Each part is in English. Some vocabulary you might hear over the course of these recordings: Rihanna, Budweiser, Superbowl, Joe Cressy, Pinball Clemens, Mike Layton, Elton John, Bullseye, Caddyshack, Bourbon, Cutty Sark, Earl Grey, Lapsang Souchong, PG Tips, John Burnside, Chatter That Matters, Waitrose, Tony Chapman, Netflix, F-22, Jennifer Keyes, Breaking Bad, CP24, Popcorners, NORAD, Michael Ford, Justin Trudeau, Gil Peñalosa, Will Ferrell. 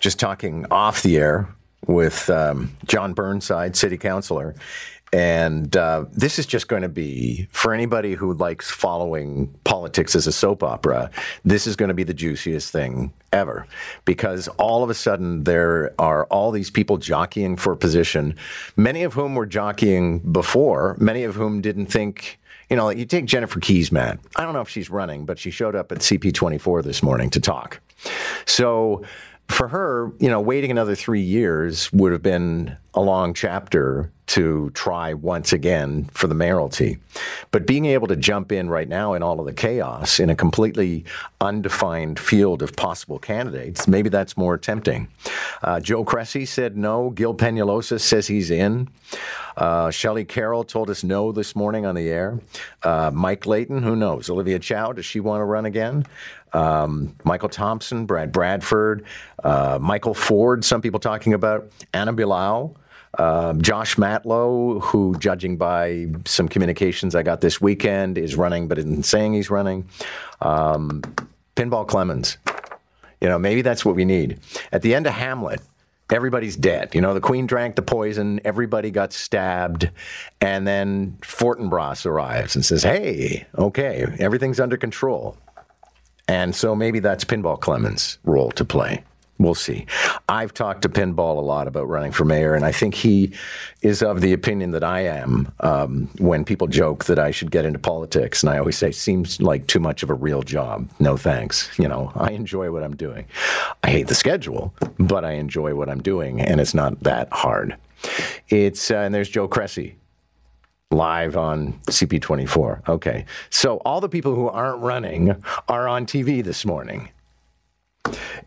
just talking off the air with John Burnside, city councilor. And this is just going to be, for anybody who likes following politics as a soap opera, this is going to be the juiciest thing ever. Because all of a sudden, there are all these people jockeying for position, many of whom were jockeying before, many of whom didn't think, you know, like you take Jennifer Keyes, Matt. I don't know if she's running, but she showed up at CP24 this morning to talk. So for her, you know, waiting another 3 years would have been a long chapter to try once again for the mayoralty. But being able to jump in right now in all of the chaos in a completely undefined field of possible candidates, maybe that's more tempting. Joe Cressy said no. Gil Peñalosa says he's in. Shelly Carroll told us no this morning on the air. Mike Layton, who knows? Olivia Chow, does she want to run again? Michael Thompson, Brad Bradford, Michael Ford, some people talking about, Anna Bilal, Josh Matlow, who, judging by some communications I got this weekend, is running but isn't saying he's running. Pinball Clemens. You know, maybe that's what we need. At the end of Hamlet, everybody's dead. You know, the queen drank the poison, everybody got stabbed, and then Fortinbras arrives and says, hey, okay, everything's under control. And so maybe that's Pinball Clemens' role to play. We'll see. I've talked to Pinball a lot about running for mayor, and I think he is of the opinion that I am when people joke that I should get into politics. And I always say, seems like too much of a real job. No thanks. You know, I enjoy what I'm doing. I hate the schedule, but I enjoy what I'm doing, and it's not that hard. It's and there's Joe Cressy live on CP24. Okay. So all the people who aren't running are on TV this morning.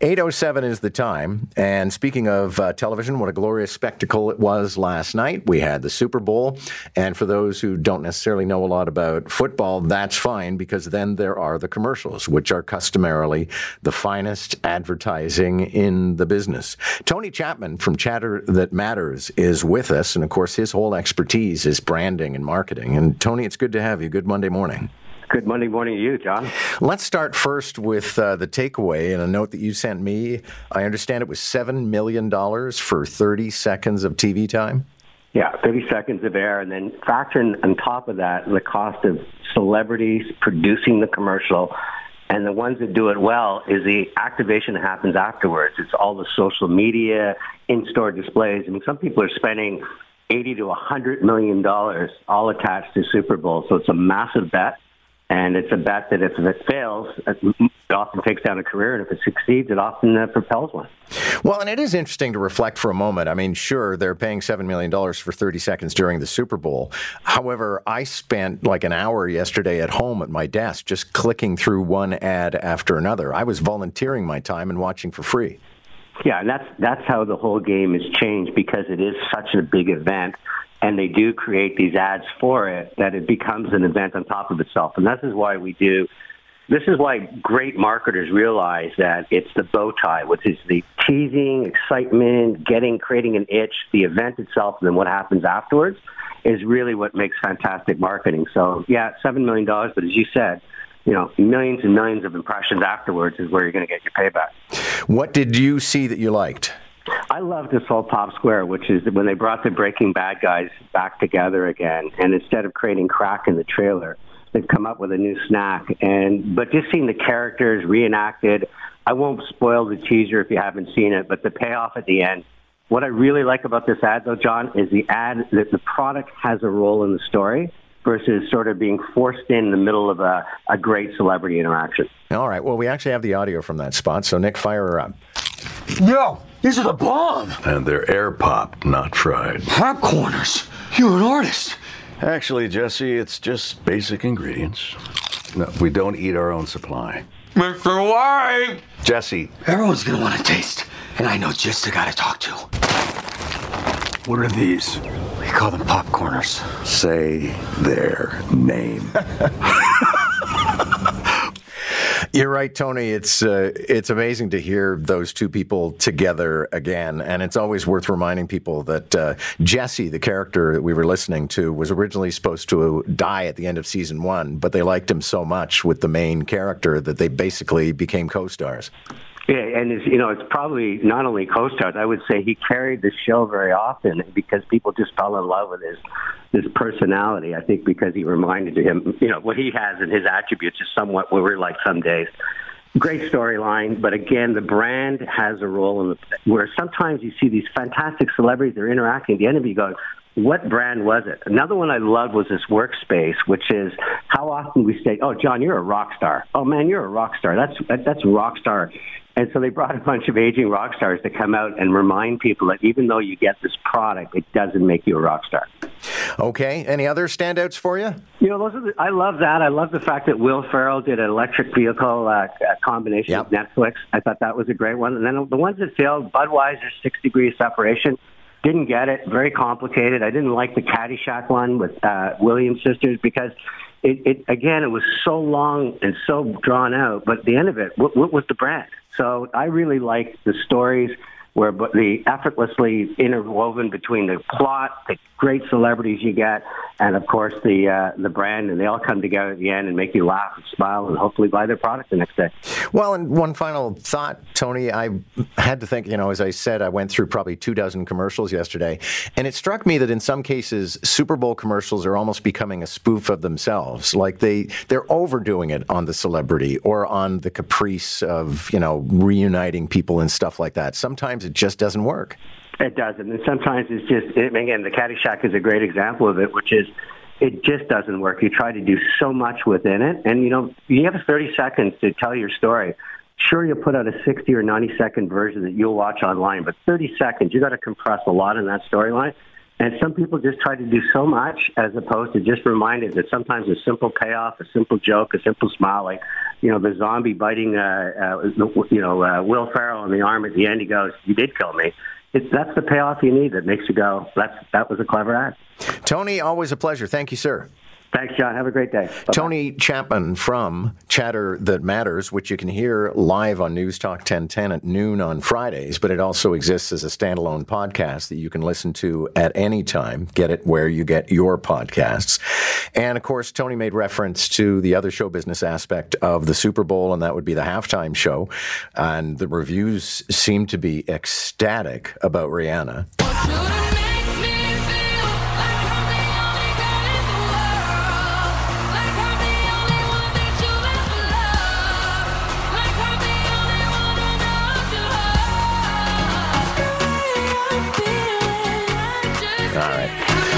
8:07 is the time, and speaking of television, what a glorious spectacle it was last night. We had the Super Bowl, and for those who don't necessarily know a lot about football, that's fine, because then there are the commercials, which are customarily the finest advertising in the business. Tony Chapman from Chatter That Matters is with us, and of course his whole expertise is branding and marketing. And Tony, it's good to have you. Good Monday morning. Good Monday morning to you, John. Let's start first with the takeaway and a note that you sent me. I understand it was $7 million for 30 seconds of TV time? Yeah, 30 seconds of air. And then factor in on top of that the cost of celebrities producing the commercial. And the ones that do it well is the activation that happens afterwards. It's all the social media, in-store displays. I mean, some people are spending $80 to $100 million all attached to Super Bowl. So it's a massive bet. And it's a bet that if it fails, it often takes down a career, and if it succeeds, it often propels one. Well, and it is interesting to reflect for a moment. I mean, sure, they're paying $7 million for 30 seconds during the Super Bowl. However, I spent like an hour yesterday at home at my desk just clicking through one ad after another. I was volunteering my time and watching for free. Yeah, and that's how the whole game has changed, because it is such a big event. And they do create these ads for it, that it becomes an event on top of itself. And this is why we do, this is why great marketers realize that it's the bow tie, which is the teasing, excitement, creating an itch, the event itself, and then what happens afterwards is really what makes fantastic marketing. So yeah, $7 million, but as you said, you know, millions and millions of impressions afterwards is where you're going to get your payback. What did you see that you liked? I love this whole pop square, which is when they brought the Breaking Bad guys back together again, and instead of creating crack in the trailer, they've come up with a new snack. But just seeing the characters reenacted, I won't spoil the teaser if you haven't seen it, but the payoff at the end. What I really like about this ad, though, John, is the ad that the product has a role in the story, versus sort of being forced in the middle of a great celebrity interaction. All right. Well, we actually have the audio from that spot, so Nick, fire her up. Yo, these are the bomb! And they're air-popped, not fried. Popcorners! You're an artist! Actually, Jesse, it's just basic ingredients. No, we don't eat our own supply. Mr. White! Jesse. Everyone's gonna want to taste, and I know just the guy to talk to. What are these? We call them popcorners. Say their name. You're right, Tony. It's amazing to hear those two people together again, and it's always worth reminding people that Jesse, the character that we were listening to, was originally supposed to die at the end of season one, but they liked him so much with the main character that they basically became co-stars. Yeah, and it's, you know, it's probably not only co-stars. I would say he carried the show very often because people just fell in love with his personality. I think because he reminded him, you know, what he has and his attributes is somewhat what we're like some days. Great storyline, but again, the brand has a role in the, where sometimes you see these fantastic celebrities, they're interacting at the end of you going, what brand was it? Another one I loved was this workspace, which is how often we say, oh, John, you're a rock star. Oh, man, you're a rock star. That's a rock star. And so they brought a bunch of aging rock stars to come out and remind people that even though you get this product, it doesn't make you a rock star. Okay. Any other standouts for you? You know, those are I love that. I love the fact that Will Ferrell did an electric vehicle combination with Netflix. I thought that was a great one. And then the ones that failed, Budweiser, 6 Degrees Separation. Didn't get it. Very complicated. I didn't like the Caddyshack one with Williams Sisters because, it was so long and so drawn out. But at the end of it, what was the brand? So I really liked the stories where the effortlessly interwoven between the plot, the great celebrities you get, and, of course, the brand. And they all come together at the end and make you laugh and smile and hopefully buy their product the next day. Well, and one final thought, Tony. I had to think, you know, as I said, I went through probably 24 commercials yesterday. And it struck me that in some cases, Super Bowl commercials are almost becoming a spoof of themselves. Like they're overdoing it on the celebrity or on the caprice of, you know, reuniting people and stuff like that. Sometimes it just doesn't work. It doesn't. And sometimes it's just, again, the Caddyshack is a great example of it, which is it just doesn't work. You try to do so much within it. And, you know, you have 30 seconds to tell your story. Sure, you'll put out a 60 or 90-second version that you'll watch online, but 30 seconds, you got to compress a lot in that storyline. And some people just try to do so much as opposed to just reminded that sometimes a simple payoff, a simple joke, a simple smile, like, you know, the zombie biting, Will Ferrell in the arm at the end, he goes, you did kill me. That's the payoff you need that makes you go, that was a clever ad. Tony, always a pleasure. Thank you, sir. Thanks, John. Have a great day. Bye-bye. Tony Chapman from Chatter That Matters, which you can hear live on NewsTalk 1010 at noon on Fridays, but it also exists as a standalone podcast that you can listen to at any time. Get it where you get your podcasts. And, of course, Tony made reference to the other show business aspect of the Super Bowl, and that would be the halftime show. And the reviews seem to be ecstatic about Rihanna.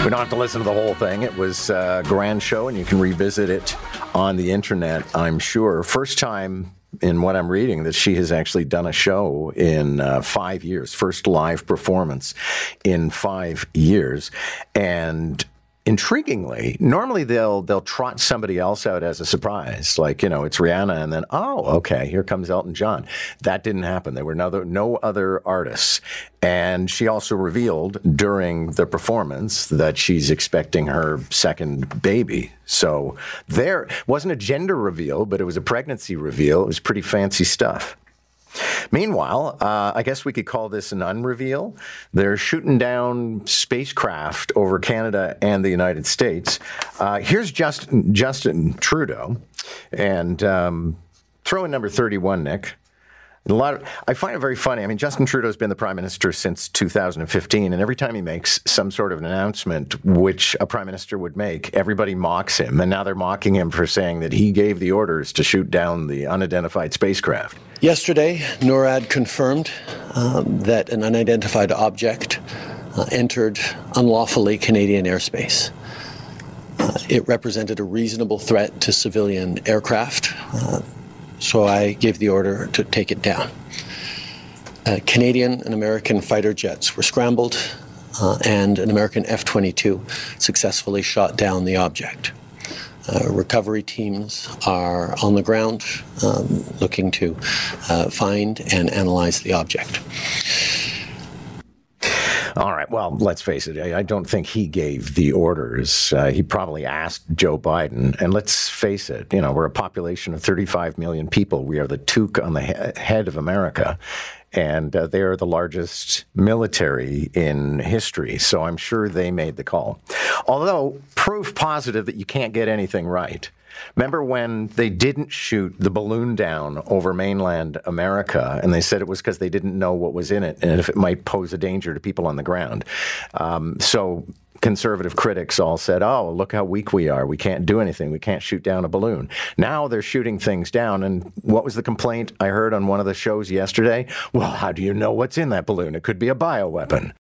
We don't have to listen to the whole thing. It was a grand show, and you can revisit it on the internet, I'm sure. First time in what I'm reading that she has actually done a show in 5 years, first live performance in 5 years. And intriguingly, normally they'll trot somebody else out as a surprise, like, you know, it's Rihanna, and then, oh, okay, here comes Elton John. That didn't happen. There were no other artists. And she also revealed during the performance that she's expecting her second baby. So there wasn't a gender reveal, but it was a pregnancy reveal. It was pretty fancy stuff. Meanwhile, I guess we could call this an unreveal. They're shooting down spacecraft over Canada and the United States. Here's Justin Trudeau, and throw in number 31, Nick. I find it very funny. I mean, Justin Trudeau's been the prime minister since 2015, and every time he makes some sort of an announcement, which a prime minister would make, everybody mocks him, and now they're mocking him for saying that he gave the orders to shoot down the unidentified spacecraft. Yesterday, NORAD confirmed that an unidentified object entered unlawfully Canadian airspace. It represented a reasonable threat to civilian aircraft, so I gave the order to take it down. Canadian and American fighter jets were scrambled, and an American F-22 successfully shot down the object. Recovery teams are on the ground looking to find and analyze the object. All right. Well, let's face it. I don't think he gave the orders. He probably asked Joe Biden. And let's face it, you know, we're a population of 35 million people. We are the toque on the head of America. and they are the largest military in history, so I'm sure they made the call. Although, proof positive that you can't get anything right. Remember when they didn't shoot the balloon down over mainland America, and they said it was because they didn't know what was in it and if it might pose a danger to people on the ground. So conservative critics all said, oh, look how weak we are. We can't do anything. We can't shoot down a balloon. Now they're shooting things down. And what was the complaint I heard on one of the shows yesterday? Well, how do you know what's in that balloon? It could be a bioweapon.